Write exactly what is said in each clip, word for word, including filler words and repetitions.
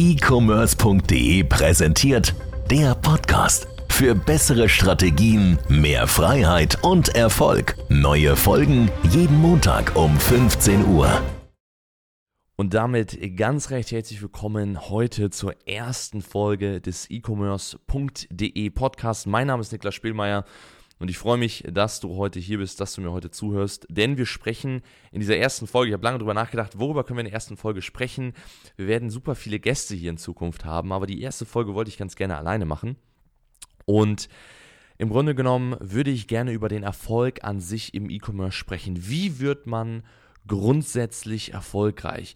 e-commerce punkt de präsentiert der Podcast für bessere Strategien, mehr Freiheit und Erfolg. Neue Folgen jeden Montag um fünfzehn Uhr. Und damit ganz recht herzlich willkommen heute zur ersten Folge des e-commerce punkt de Podcast. Mein Name ist Niklas Spielmeier. Und ich freue mich, dass du heute hier bist, dass du mir heute zuhörst, denn wir sprechen in dieser ersten Folge, ich habe lange darüber nachgedacht, worüber können wir in der ersten Folge sprechen. Wir werden super viele Gäste hier in Zukunft haben, aber die erste Folge wollte ich ganz gerne alleine machen. Und im Grunde genommen würde ich gerne über den Erfolg an sich im E-Commerce sprechen. Wie wird man grundsätzlich erfolgreich?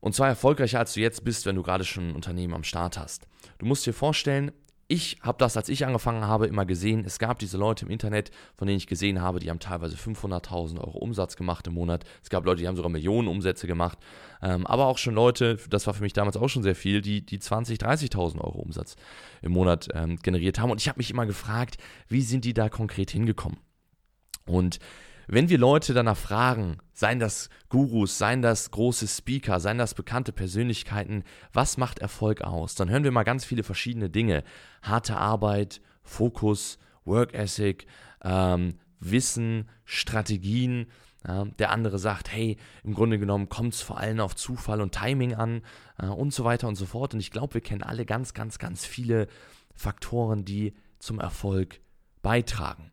Und zwar erfolgreicher, als du jetzt bist, wenn du gerade schon ein Unternehmen am Start hast. Du musst dir vorstellen, ich habe das, als ich angefangen habe, immer gesehen. Es gab diese Leute im Internet, von denen ich gesehen habe, die haben teilweise fünfhunderttausend Euro Umsatz gemacht im Monat. Es gab Leute, die haben sogar Millionen Umsätze gemacht. Ähm, aber auch schon Leute, das war für mich damals auch schon sehr viel, die, die zwanzigtausend, dreißigtausend Euro Umsatz im Monat ähm, generiert haben. Und ich habe mich immer gefragt, wie sind die da konkret hingekommen? Und wenn wir Leute danach fragen, seien das Gurus, seien das große Speaker, seien das bekannte Persönlichkeiten, was macht Erfolg aus? Dann hören wir mal ganz viele verschiedene Dinge. Harte Arbeit, Fokus, Work Ethic, ähm, Wissen, Strategien. Ja, der andere sagt, hey, im Grunde genommen kommt es vor allem auf Zufall und Timing an äh, und so weiter und so fort. Und ich glaube, wir kennen alle ganz, ganz, ganz viele Faktoren, die zum Erfolg beitragen.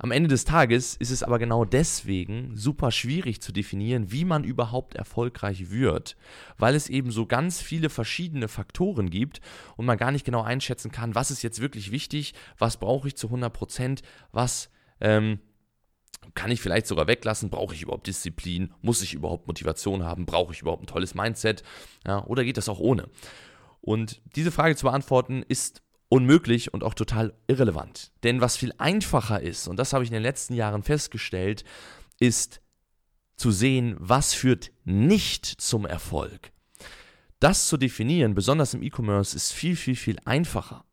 Am Ende des Tages ist es aber genau deswegen super schwierig zu definieren, wie man überhaupt erfolgreich wird, weil es eben so ganz viele verschiedene Faktoren gibt und man gar nicht genau einschätzen kann, was ist jetzt wirklich wichtig, was brauche ich zu hundert Prozent, was ähm, kann ich vielleicht sogar weglassen, brauche ich überhaupt Disziplin, muss ich überhaupt Motivation haben, brauche ich überhaupt ein tolles Mindset, ja, oder geht das auch ohne? Und diese Frage zu beantworten ist unmöglich und auch total irrelevant. Denn was viel einfacher ist, und das habe ich in den letzten Jahren festgestellt, ist zu sehen, was führt nicht zum Erfolg. Das zu definieren, besonders im E-Commerce, ist viel, viel, viel einfacher.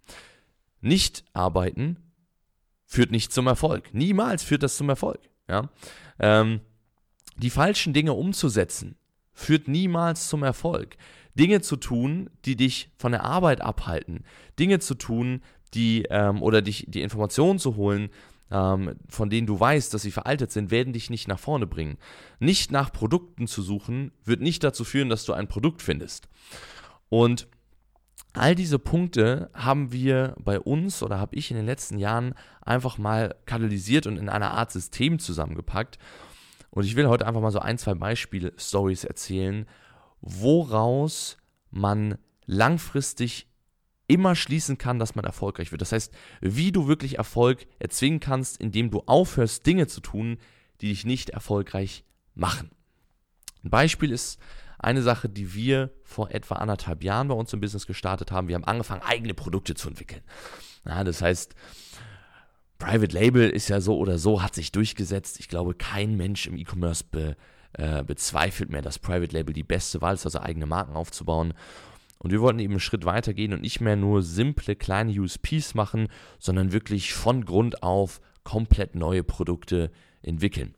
Nicht arbeiten führt nicht zum Erfolg. Niemals führt das zum Erfolg. Ja? Ähm, die falschen Dinge umzusetzen, führt niemals zum Erfolg. Dinge zu tun, die dich von der Arbeit abhalten, Dinge zu tun, die ähm, oder dich die Informationen zu holen, ähm, von denen du weißt, dass sie veraltet sind, werden dich nicht nach vorne bringen. Nicht nach Produkten zu suchen, wird nicht dazu führen, dass du ein Produkt findest. Und all diese Punkte haben wir bei uns oder habe ich in den letzten Jahren einfach mal katalysiert und in einer Art System zusammengepackt. Und ich will heute einfach mal so ein, zwei Beispiel-Stories erzählen, woraus man langfristig immer schließen kann, dass man erfolgreich wird. Das heißt, wie du wirklich Erfolg erzwingen kannst, indem du aufhörst, Dinge zu tun, die dich nicht erfolgreich machen. Ein Beispiel ist eine Sache, die wir vor etwa anderthalb Jahren bei uns im Business gestartet haben. Wir haben angefangen, eigene Produkte zu entwickeln. Ja, das heißt, Private Label ist ja so oder so, hat sich durchgesetzt. Ich glaube, kein Mensch im E-Commerce be, äh, bezweifelt mehr, dass Private Label die beste Wahl ist, also eigene Marken aufzubauen. Und wir wollten eben einen Schritt weiter gehen und nicht mehr nur simple kleine U S Ps machen, sondern wirklich von Grund auf komplett neue Produkte entwickeln.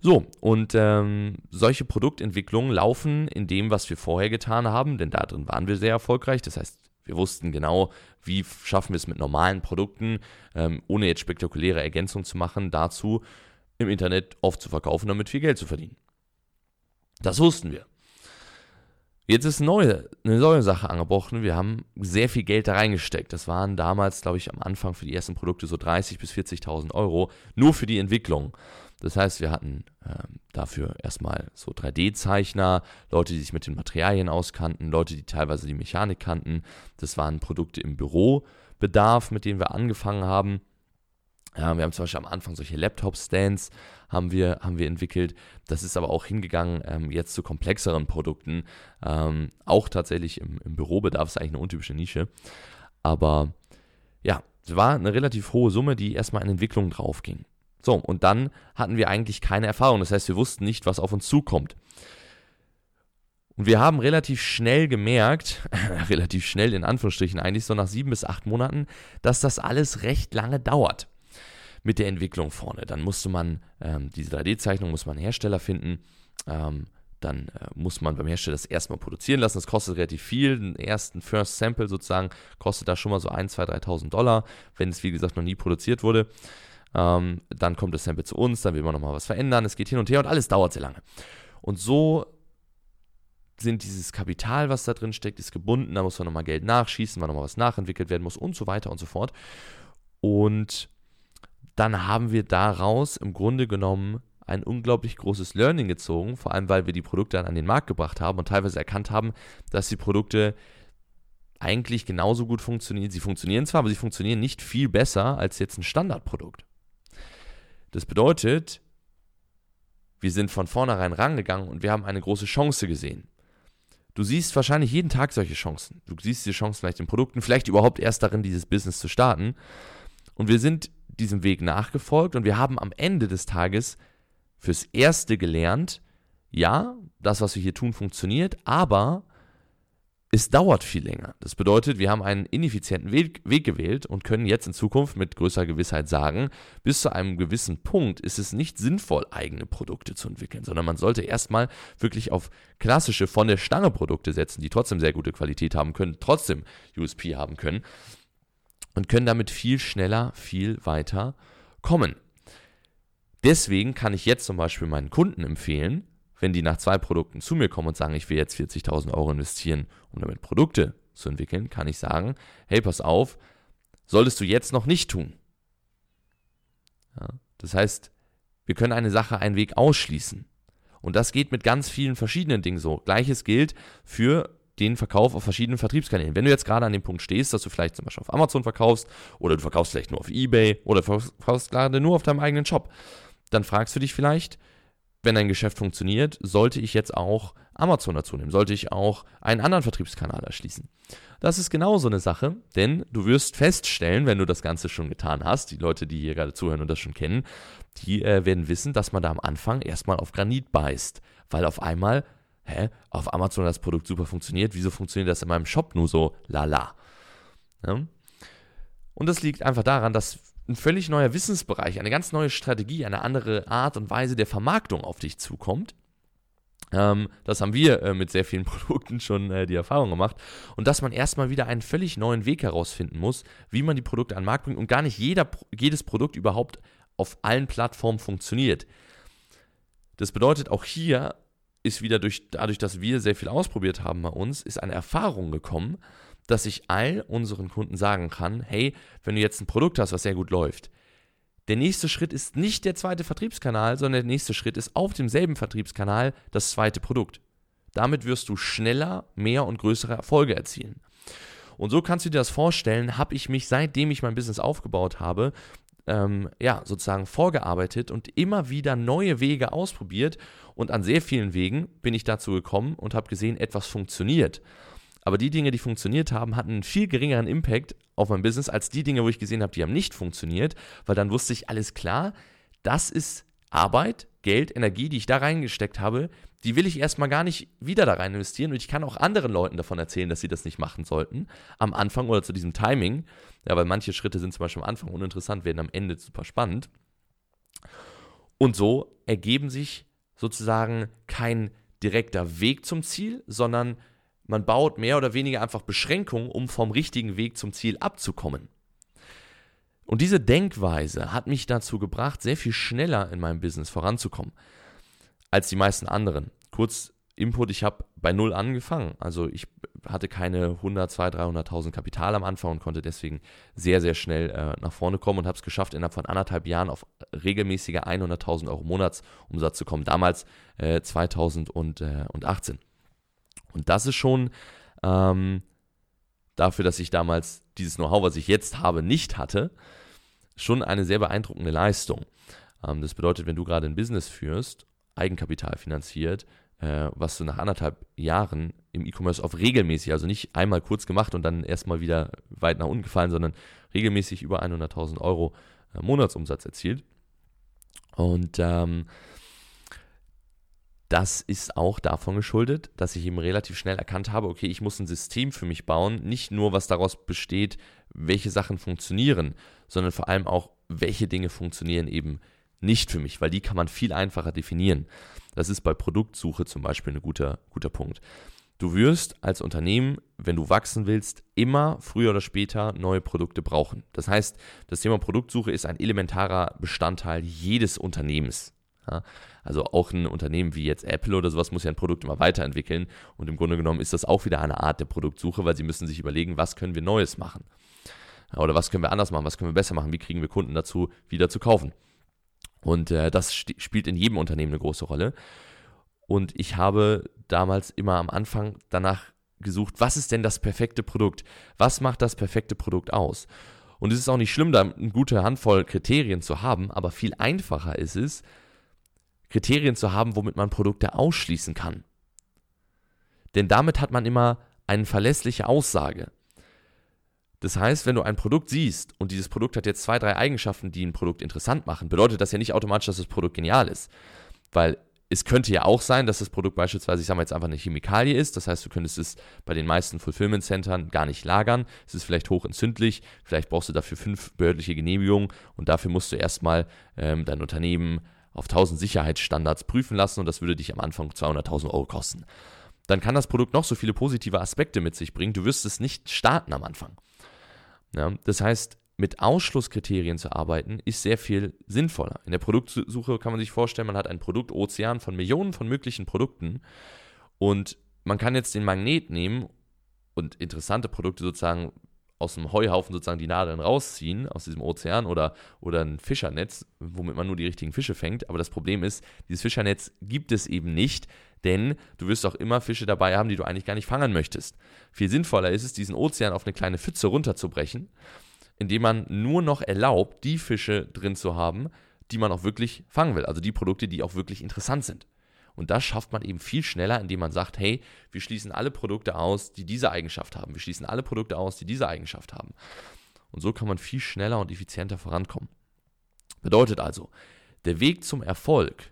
So, und ähm, solche Produktentwicklungen laufen in dem, was wir vorher getan haben, denn darin waren wir sehr erfolgreich. Das heißt, wir wussten genau, wie schaffen wir es mit normalen Produkten, ähm, ohne jetzt spektakuläre Ergänzungen zu machen, dazu im Internet oft zu verkaufen, damit viel Geld zu verdienen. Das wussten wir. Jetzt ist eine neue, eine neue Sache angebrochen. Wir haben sehr viel Geld da reingesteckt. Das waren damals, glaube ich, am Anfang für die ersten Produkte so dreißigtausend bis vierzigtausend Euro, nur für die Entwicklung. Das heißt, wir hatten ähm, dafür erstmal so drei D-Zeichner, Leute, die sich mit den Materialien auskannten, Leute, die teilweise die Mechanik kannten. Das waren Produkte im Bürobedarf, mit denen wir angefangen haben. Ja, wir haben zum Beispiel am Anfang solche Laptop-Stands haben wir, haben wir entwickelt. Das ist aber auch hingegangen ähm, jetzt zu komplexeren Produkten. Ähm, auch tatsächlich im, im Bürobedarf, ist eigentlich eine untypische Nische. Aber ja, es war eine relativ hohe Summe, die erstmal in Entwicklung drauf ging. So, und dann hatten wir eigentlich keine Erfahrung. Das heißt, wir wussten nicht, was auf uns zukommt. Und wir haben relativ schnell gemerkt, relativ schnell in Anführungsstrichen eigentlich, so nach sieben bis acht Monaten, dass das alles recht lange dauert mit der Entwicklung vorne. Dann musste man ähm, diese drei D-Zeichnung, muss man einen Hersteller finden, ähm, dann äh, muss man beim Hersteller das erstmal produzieren lassen. Das kostet relativ viel. Den ersten First Sample sozusagen kostet da schon mal so eintausend, zweitausend, dreitausend Dollar, wenn es wie gesagt noch nie produziert wurde. Ähm, dann kommt das Sample zu uns, dann will man nochmal was verändern. Es geht hin und her und alles dauert sehr lange. Und so sind dieses Kapital, was da drin steckt, ist gebunden. Da muss man nochmal Geld nachschießen, weil nochmal was nachentwickelt werden muss und so weiter und so fort. Und dann haben wir daraus im Grunde genommen ein unglaublich großes Learning gezogen, vor allem weil wir die Produkte dann an den Markt gebracht haben und teilweise erkannt haben, dass die Produkte eigentlich genauso gut funktionieren. Sie funktionieren zwar, aber sie funktionieren nicht viel besser als jetzt ein Standardprodukt. Das bedeutet, wir sind von vornherein rangegangen und wir haben eine große Chance gesehen. Du siehst wahrscheinlich jeden Tag solche Chancen. Du siehst diese Chancen vielleicht in Produkten, vielleicht überhaupt erst darin, dieses Business zu starten. Und wir sind diesem Weg nachgefolgt und wir haben am Ende des Tages fürs Erste gelernt, ja, das, was wir hier tun, funktioniert, aber es dauert viel länger. Das bedeutet, wir haben einen ineffizienten Weg, Weg gewählt und können jetzt in Zukunft mit größerer Gewissheit sagen, bis zu einem gewissen Punkt ist es nicht sinnvoll, eigene Produkte zu entwickeln, sondern man sollte erstmal wirklich auf klassische von der Stange Produkte setzen, die trotzdem sehr gute Qualität haben können, trotzdem U S P haben können. Und können damit viel schneller, viel weiter kommen. Deswegen kann ich jetzt zum Beispiel meinen Kunden empfehlen, wenn die nach zwei Produkten zu mir kommen und sagen, ich will jetzt vierzigtausend Euro investieren, um damit Produkte zu entwickeln, kann ich sagen, hey, pass auf, solltest du jetzt noch nicht tun. Ja, das heißt, wir können eine Sache, einen Weg ausschließen. Und das geht mit ganz vielen verschiedenen Dingen so. Gleiches gilt für den Verkauf auf verschiedenen Vertriebskanälen. Wenn du jetzt gerade an dem Punkt stehst, dass du vielleicht zum Beispiel auf Amazon verkaufst oder du verkaufst vielleicht nur auf eBay oder du verkaufst gerade nur auf deinem eigenen Shop, dann fragst du dich vielleicht, wenn dein Geschäft funktioniert, sollte ich jetzt auch Amazon dazu nehmen? Sollte ich auch einen anderen Vertriebskanal erschließen? Das ist genau so eine Sache, denn du wirst feststellen, wenn du das Ganze schon getan hast, die Leute, die hier gerade zuhören und das schon kennen, die äh, werden wissen, dass man da am Anfang erstmal auf Granit beißt, weil auf einmal hä, auf Amazon hat das Produkt super funktioniert, wieso funktioniert das in meinem Shop nur so lala? Ja. Und das liegt einfach daran, dass ein völlig neuer Wissensbereich, eine ganz neue Strategie, eine andere Art und Weise der Vermarktung auf dich zukommt. Ähm, das haben wir äh, mit sehr vielen Produkten schon äh, die Erfahrung gemacht. Und dass man erstmal wieder einen völlig neuen Weg herausfinden muss, wie man die Produkte an den Markt bringt und gar nicht jeder, jedes Produkt überhaupt auf allen Plattformen funktioniert. Das bedeutet auch hier, ist wieder durch, dadurch, dass wir sehr viel ausprobiert haben bei uns, ist eine Erfahrung gekommen, dass ich all unseren Kunden sagen kann, hey, wenn du jetzt ein Produkt hast, was sehr gut läuft, der nächste Schritt ist nicht der zweite Vertriebskanal, sondern der nächste Schritt ist auf demselben Vertriebskanal das zweite Produkt. Damit wirst du schneller, mehr und größere Erfolge erzielen. Und so kannst du dir das vorstellen, habe ich mich, seitdem ich mein Business aufgebaut habe, Ähm, ja, sozusagen vorgearbeitet und immer wieder neue Wege ausprobiert und an sehr vielen Wegen bin ich dazu gekommen und habe gesehen, etwas funktioniert. Aber die Dinge, die funktioniert haben, hatten einen viel geringeren Impact auf mein Business als die Dinge, wo ich gesehen habe, die haben nicht funktioniert, weil dann wusste ich, alles klar, das ist Arbeit, Geld, Energie, die ich da reingesteckt habe, die will ich erstmal gar nicht wieder da rein investieren und ich kann auch anderen Leuten davon erzählen, dass sie das nicht machen sollten, am Anfang oder zu diesem Timing, ja, weil manche Schritte sind zum Beispiel am Anfang uninteressant, werden am Ende super spannend und so ergeben sich sozusagen kein direkter Weg zum Ziel, sondern man baut mehr oder weniger einfach Beschränkungen, um vom richtigen Weg zum Ziel abzukommen. Und diese Denkweise hat mich dazu gebracht, sehr viel schneller in meinem Business voranzukommen als die meisten anderen. Kurz Input, ich habe bei null angefangen. Also ich hatte keine hundert, zweihundert, dreihunderttausend Kapital am Anfang und konnte deswegen sehr, sehr schnell äh, nach vorne kommen und habe es geschafft, innerhalb von anderthalb Jahren auf regelmäßige hunderttausend Euro Monatsumsatz zu kommen. Damals äh, zweitausendachtzehn. Und das ist schon ähm, dafür, dass ich damals dieses Know-how, was ich jetzt habe, nicht hatte, schon eine sehr beeindruckende Leistung. Das bedeutet, wenn du gerade ein Business führst, Eigenkapital finanziert, was du nach anderthalb Jahren im E-Commerce auf regelmäßig, also nicht einmal kurz gemacht und dann erstmal wieder weit nach unten gefallen, sondern regelmäßig über hunderttausend Euro Monatsumsatz erzielt. Und ähm, das ist auch davon geschuldet, dass ich eben relativ schnell erkannt habe, okay, ich muss ein System für mich bauen, nicht nur was daraus besteht, welche Sachen funktionieren, sondern vor allem auch, welche Dinge funktionieren eben nicht für mich, weil die kann man viel einfacher definieren. Das ist bei Produktsuche zum Beispiel ein guter, guter Punkt. Du wirst als Unternehmen, wenn du wachsen willst, immer früher oder später neue Produkte brauchen. Das heißt, das Thema Produktsuche ist ein elementarer Bestandteil jedes Unternehmens. Ja, also auch ein Unternehmen wie jetzt Apple oder sowas muss ja ein Produkt immer weiterentwickeln und im Grunde genommen ist das auch wieder eine Art der Produktsuche, weil sie müssen sich überlegen, was können wir Neues machen oder was können wir anders machen, was können wir besser machen, wie kriegen wir Kunden dazu, wieder zu kaufen. Und äh, das st- spielt in jedem Unternehmen eine große Rolle. Und ich habe damals immer am Anfang danach gesucht, was ist denn das perfekte Produkt? Was macht das perfekte Produkt aus? Und es ist auch nicht schlimm, da eine gute Handvoll Kriterien zu haben, aber viel einfacher ist es, Kriterien zu haben, womit man Produkte ausschließen kann. Denn damit hat man immer eine verlässliche Aussage. Das heißt, wenn du ein Produkt siehst und dieses Produkt hat jetzt zwei, drei Eigenschaften, die ein Produkt interessant machen, bedeutet das ja nicht automatisch, dass das Produkt genial ist. Weil es könnte ja auch sein, dass das Produkt beispielsweise, ich sage mal jetzt einfach eine Chemikalie ist, das heißt, du könntest es bei den meisten Fulfillment-Centern gar nicht lagern, es ist vielleicht hochentzündlich, vielleicht brauchst du dafür fünf behördliche Genehmigungen und dafür musst du erstmal ähm, dein Unternehmen auf tausend Sicherheitsstandards prüfen lassen und das würde dich am Anfang zweihunderttausend Euro kosten. Dann kann das Produkt noch so viele positive Aspekte mit sich bringen, du wirst es nicht starten am Anfang. Ja, das heißt, mit Ausschlusskriterien zu arbeiten, ist sehr viel sinnvoller. In der Produktsuche kann man sich vorstellen, man hat einen Produktozean von Millionen von möglichen Produkten und man kann jetzt den Magnet nehmen und interessante Produkte sozusagen aus dem Heuhaufen sozusagen die Nadeln rausziehen, aus diesem Ozean oder, oder ein Fischernetz, womit man nur die richtigen Fische fängt. Aber das Problem ist, dieses Fischernetz gibt es eben nicht, denn du wirst auch immer Fische dabei haben, die du eigentlich gar nicht fangen möchtest. Viel sinnvoller ist es, diesen Ozean auf eine kleine Pfütze runterzubrechen, indem man nur noch erlaubt, die Fische drin zu haben, die man auch wirklich fangen will. Also die Produkte, die auch wirklich interessant sind. Und das schafft man eben viel schneller, indem man sagt, hey, wir schließen alle Produkte aus, die diese Eigenschaft haben. Wir schließen alle Produkte aus, die diese Eigenschaft haben. Und so kann man viel schneller und effizienter vorankommen. Bedeutet also, der Weg zum Erfolg,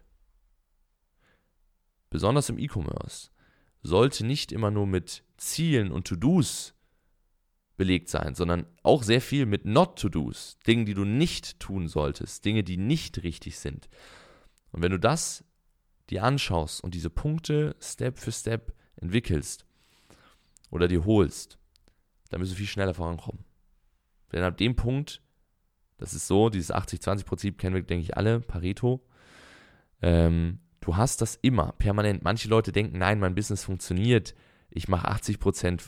besonders im E-Commerce, sollte nicht immer nur mit Zielen und To-Dos belegt sein, sondern auch sehr viel mit Not-to-dos, Dingen, die du nicht tun solltest, Dinge, die nicht richtig sind. Und wenn du das dir anschaust und diese Punkte Step für Step entwickelst oder dir holst, dann wirst du viel schneller vorankommen. Denn ab dem Punkt, das ist so, dieses achtzig zwanzig Prinzip kennen wir, denke ich, alle, Pareto, ähm, du hast das immer, permanent. Manche Leute denken, nein, mein Business funktioniert, ich mache achtzig Prozent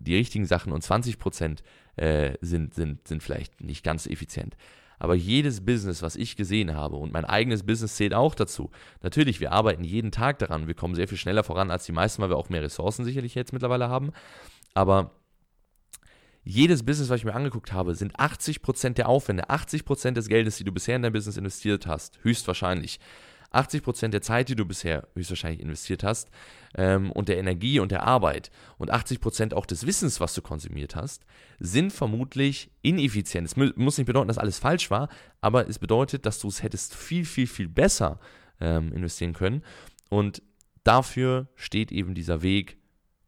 die richtigen Sachen und zwanzig Prozent äh, sind, sind, sind vielleicht nicht ganz effizient. Aber jedes Business, was ich gesehen habe und mein eigenes Business zählt auch dazu. Natürlich, wir arbeiten jeden Tag daran und wir kommen sehr viel schneller voran als die meisten, weil wir auch mehr Ressourcen sicherlich jetzt mittlerweile haben. Aber jedes Business, was ich mir angeguckt habe, sind achtzig Prozent der Aufwände, achtzig Prozent des Geldes, die du bisher in dein Business investiert hast, höchstwahrscheinlich. achtzig Prozent der Zeit, die du bisher höchstwahrscheinlich investiert hast, ähm, und der Energie und der Arbeit und achtzig Prozent auch des Wissens, was du konsumiert hast, sind vermutlich ineffizient. Es mu- muss nicht bedeuten, dass alles falsch war, aber es bedeutet, dass du es hättest viel, viel, viel besser ähm, investieren können. Und dafür steht eben dieser Weg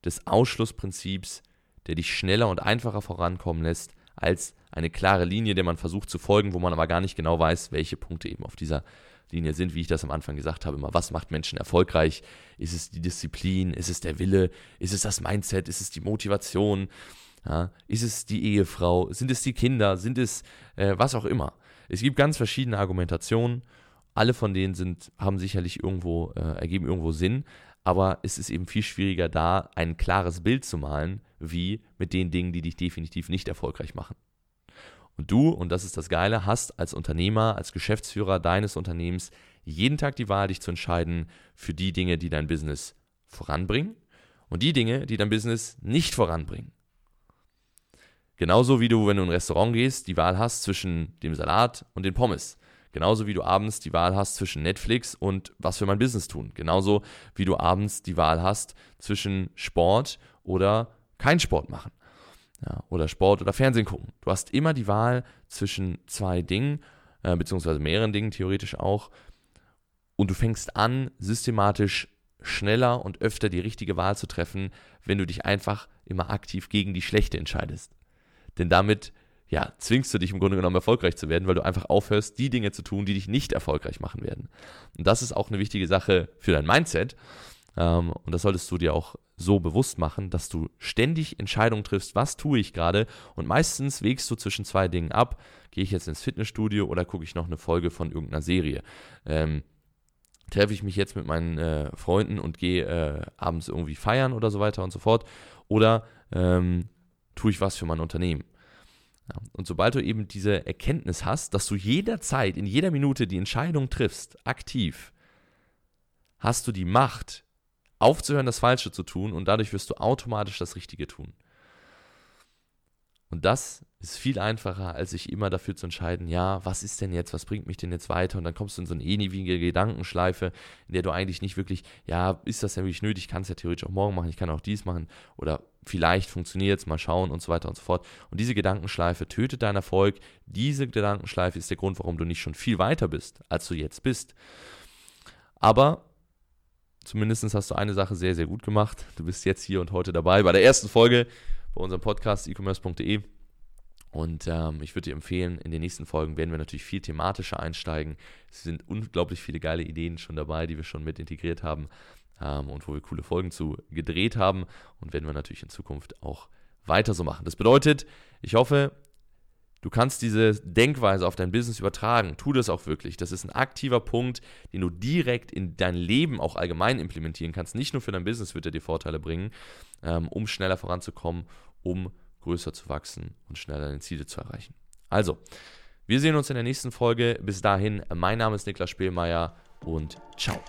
des Ausschlussprinzips, der dich schneller und einfacher vorankommen lässt, als eine klare Linie, der man versucht zu folgen, wo man aber gar nicht genau weiß, welche Punkte eben auf dieser Linie sind, wie ich das am Anfang gesagt habe, immer, was macht Menschen erfolgreich? Ist es die Disziplin? Ist es der Wille? Ist es das Mindset? Ist es die Motivation? Ja, ist es die Ehefrau? Sind es die Kinder? Sind es äh, was auch immer? Es gibt ganz verschiedene Argumentationen. Alle von denen sind, haben sicherlich irgendwo, äh, ergeben irgendwo Sinn, aber es ist eben viel schwieriger, da ein klares Bild zu malen, wie mit den Dingen, die dich definitiv nicht erfolgreich machen. Und du, und das ist das Geile, hast als Unternehmer, als Geschäftsführer deines Unternehmens jeden Tag die Wahl, dich zu entscheiden für die Dinge, die dein Business voranbringen und die Dinge, die dein Business nicht voranbringen. Genauso wie du, wenn du in ein Restaurant gehst, die Wahl hast zwischen dem Salat und den Pommes. Genauso wie du abends die Wahl hast zwischen Netflix und was für mein Business tun. Genauso wie du abends die Wahl hast zwischen Sport oder kein Sport machen. Ja, oder Sport oder Fernsehen gucken. Du hast immer die Wahl zwischen zwei Dingen, äh, beziehungsweise mehreren Dingen theoretisch auch. Und du fängst an, systematisch schneller und öfter die richtige Wahl zu treffen, wenn du dich einfach immer aktiv gegen die schlechte entscheidest. Denn damit ja, zwingst du dich im Grunde genommen erfolgreich zu werden, weil du einfach aufhörst, die Dinge zu tun, die dich nicht erfolgreich machen werden. Und das ist auch eine wichtige Sache für dein Mindset. Und das solltest du dir auch so bewusst machen, dass du ständig Entscheidungen triffst, was tue ich gerade, und meistens wägst du zwischen zwei Dingen ab. Gehe ich jetzt ins Fitnessstudio oder gucke ich noch eine Folge von irgendeiner Serie? Ähm, treffe ich mich jetzt mit meinen äh, Freunden und gehe äh, abends irgendwie feiern oder so weiter und so fort, oder ähm, tue ich was für mein Unternehmen? Ja. Und sobald du eben diese Erkenntnis hast, dass du jederzeit, in jeder Minute die Entscheidung triffst, aktiv, hast du die Macht, aufzuhören, das Falsche zu tun, und dadurch wirst du automatisch das Richtige tun. Und das ist viel einfacher, als sich immer dafür zu entscheiden, ja, was ist denn jetzt, was bringt mich denn jetzt weiter? Und dann kommst du in so eine ewige Gedankenschleife, in der du eigentlich nicht wirklich, ja, ist das denn wirklich nötig? Ich kann es ja theoretisch auch morgen machen, ich kann auch dies machen oder vielleicht funktioniert es, mal schauen und so weiter und so fort. Und diese Gedankenschleife tötet deinen Erfolg. Diese Gedankenschleife ist der Grund, warum du nicht schon viel weiter bist, als du jetzt bist. Aber zumindest hast du eine Sache sehr, sehr gut gemacht. Du bist jetzt hier und heute dabei bei der ersten Folge bei unserem Podcast e-commerce punkt de. Und ähm, ich würde dir empfehlen, in den nächsten Folgen werden wir natürlich viel thematischer einsteigen. Es sind unglaublich viele geile Ideen schon dabei, die wir schon mit integriert haben ähm, und wo wir coole Folgen zu gedreht haben. Und werden wir natürlich in Zukunft auch weiter so machen. Das bedeutet, ich hoffe, du kannst diese Denkweise auf dein Business übertragen. Tu das auch wirklich. Das ist ein aktiver Punkt, den du direkt in dein Leben auch allgemein implementieren kannst. Nicht nur für dein Business wird er dir Vorteile bringen, um schneller voranzukommen, um größer zu wachsen und schneller deine Ziele zu erreichen. Also, wir sehen uns in der nächsten Folge. Bis dahin, mein Name ist Niklas Spielmeier und ciao.